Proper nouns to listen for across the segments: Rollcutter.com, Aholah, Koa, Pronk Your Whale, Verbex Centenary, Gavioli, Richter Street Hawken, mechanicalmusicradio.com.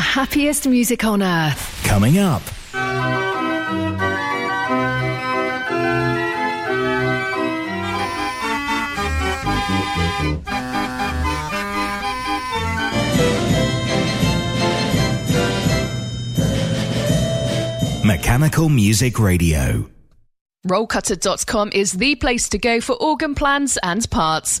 Happiest music on earth. Coming up. Mechanical Music Radio. Rollcutter.com is the place to go for organ plans and parts.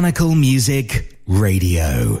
Mechanical Music Radio.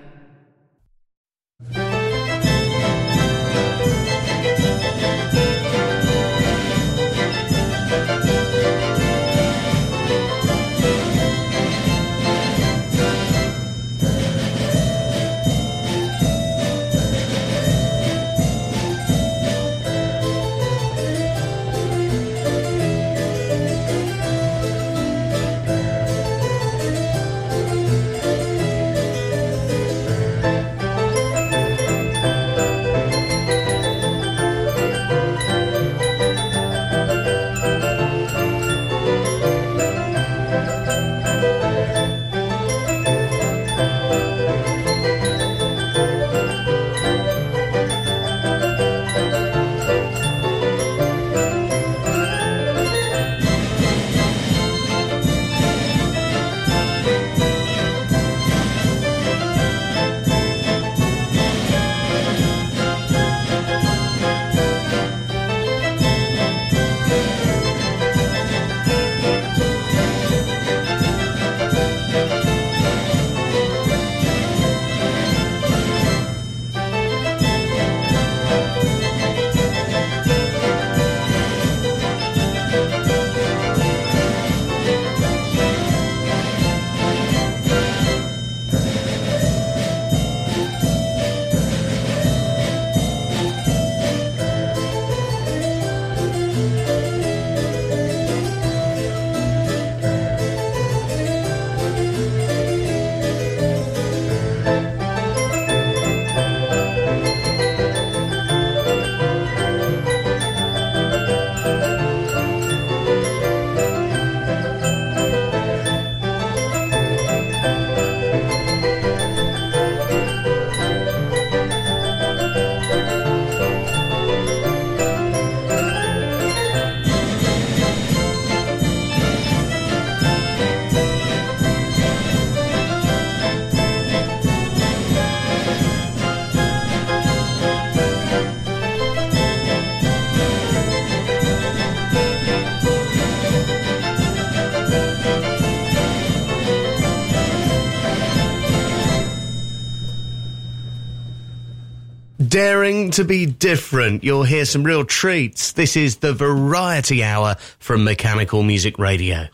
Daring to be different. You'll hear some real treats. This is the Variety Hour from Mechanical Music Radio.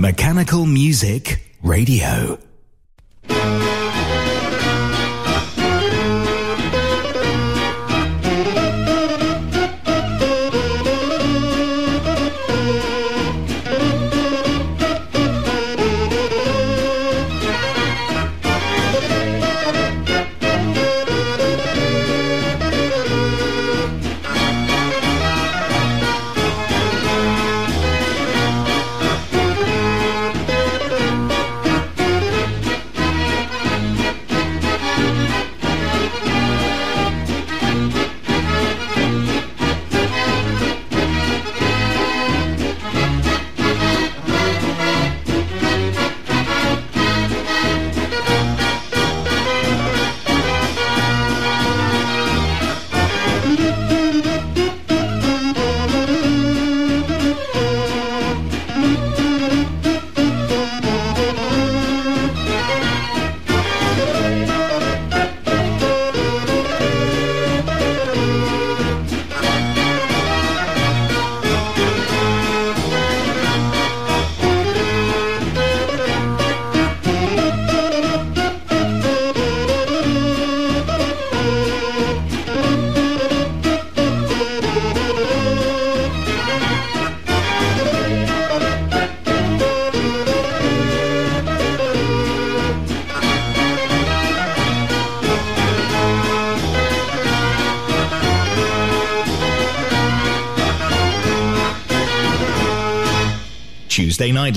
Mechanical Music Radio. Tuesday Night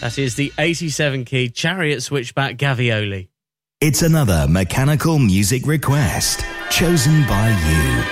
That is the 87-key Chariot Switchback Gavioli. It's another Mechanical Music request chosen by you.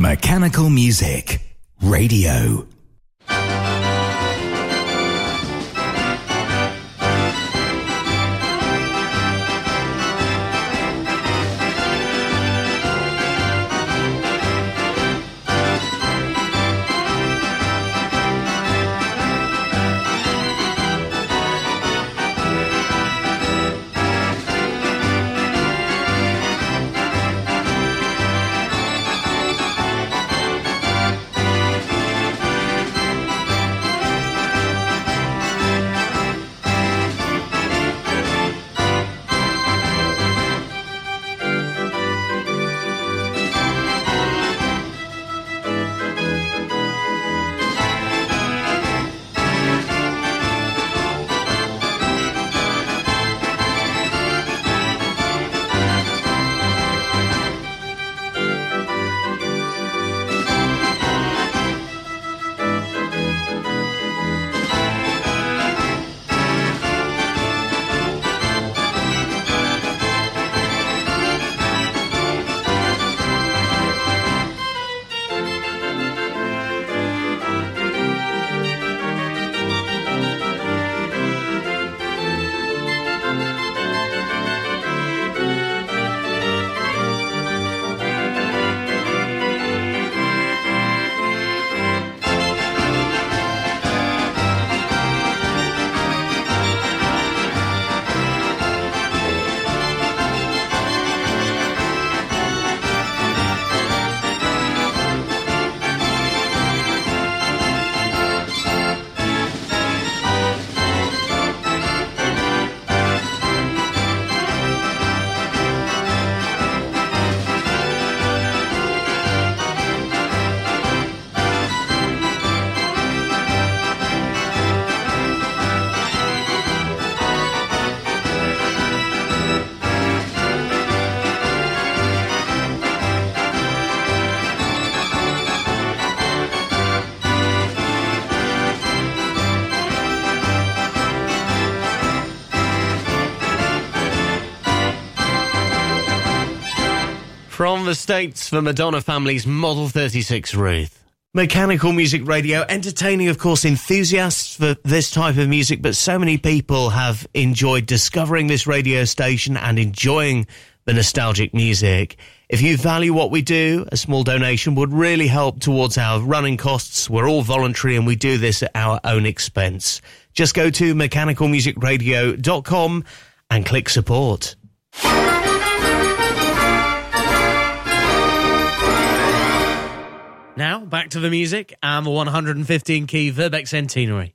Mechanical Music Radio. From the States for Madonna Family's Model 36 Ruth. Mechanical Music Radio, entertaining, of course, enthusiasts for this type of music, but so many people have enjoyed discovering this radio station and enjoying the nostalgic music. If you value what we do, a small donation would really help towards our running costs. We're all voluntary and we do this at our own expense. Just go to mechanicalmusicradio.com and click support. Now, back to the music and the 115-key Verbex Centenary.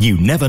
You never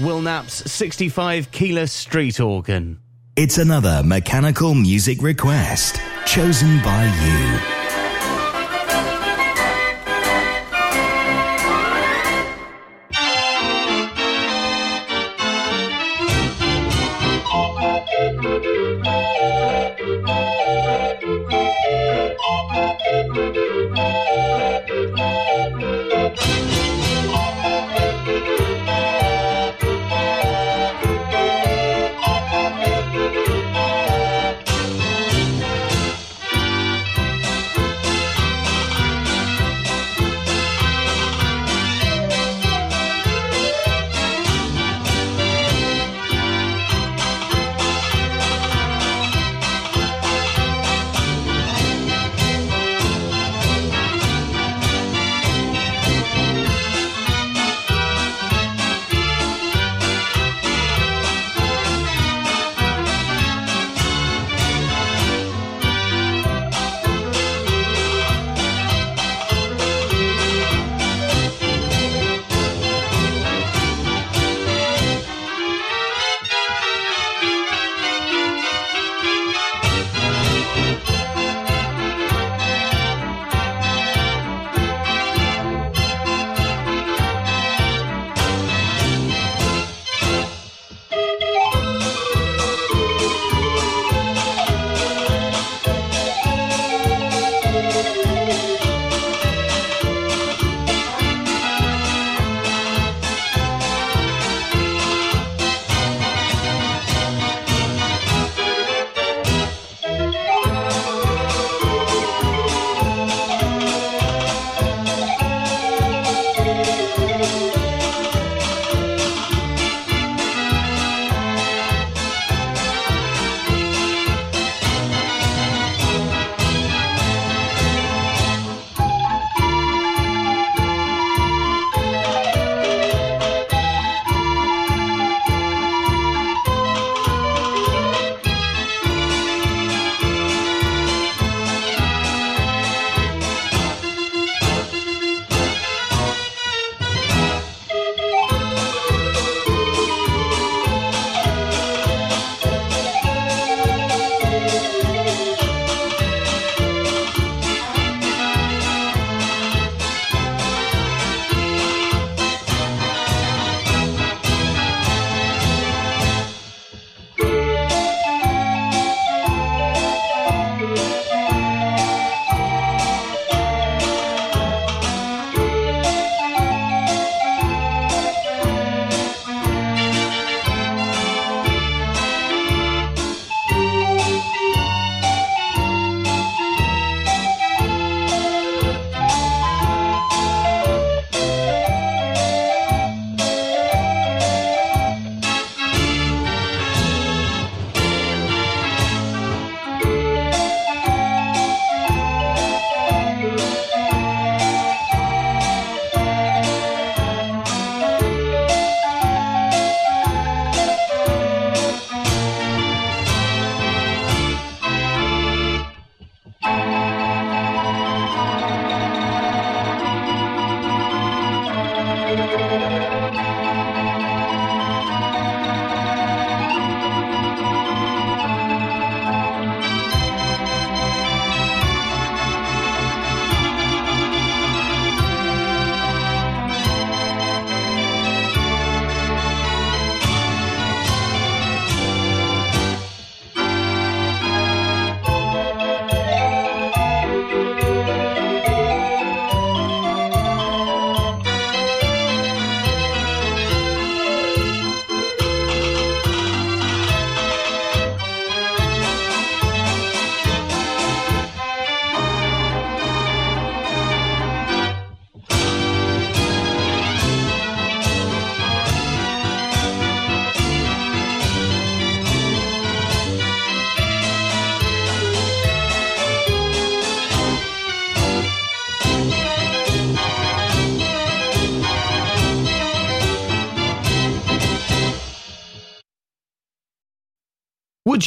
Will Knapp's 65 Keyless Street Organ. It's another mechanical music request chosen by you. would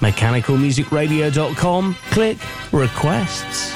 mechanicalmusicradio.com, click requests.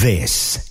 This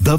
The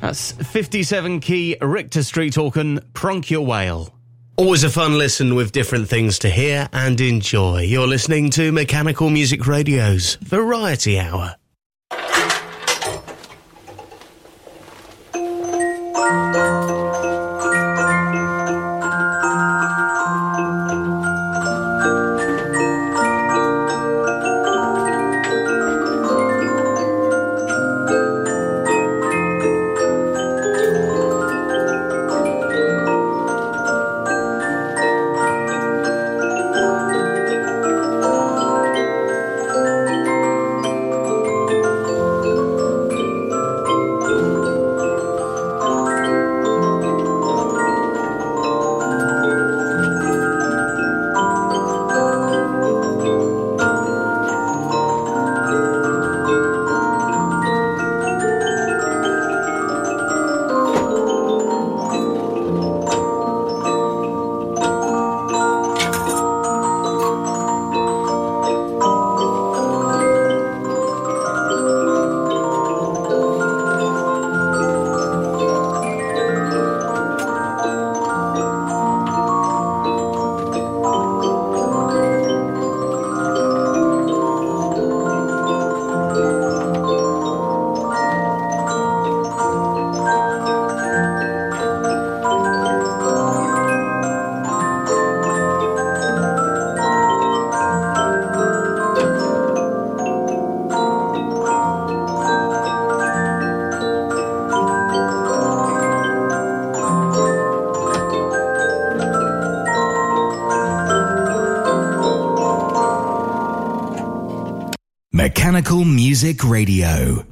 That's 57 key Richter Street Hawken, Pronk Your Whale. Always a fun listen with different things to hear and enjoy. You're listening to Mechanical Music Radio's Variety Hour. Mechanical Music Radio.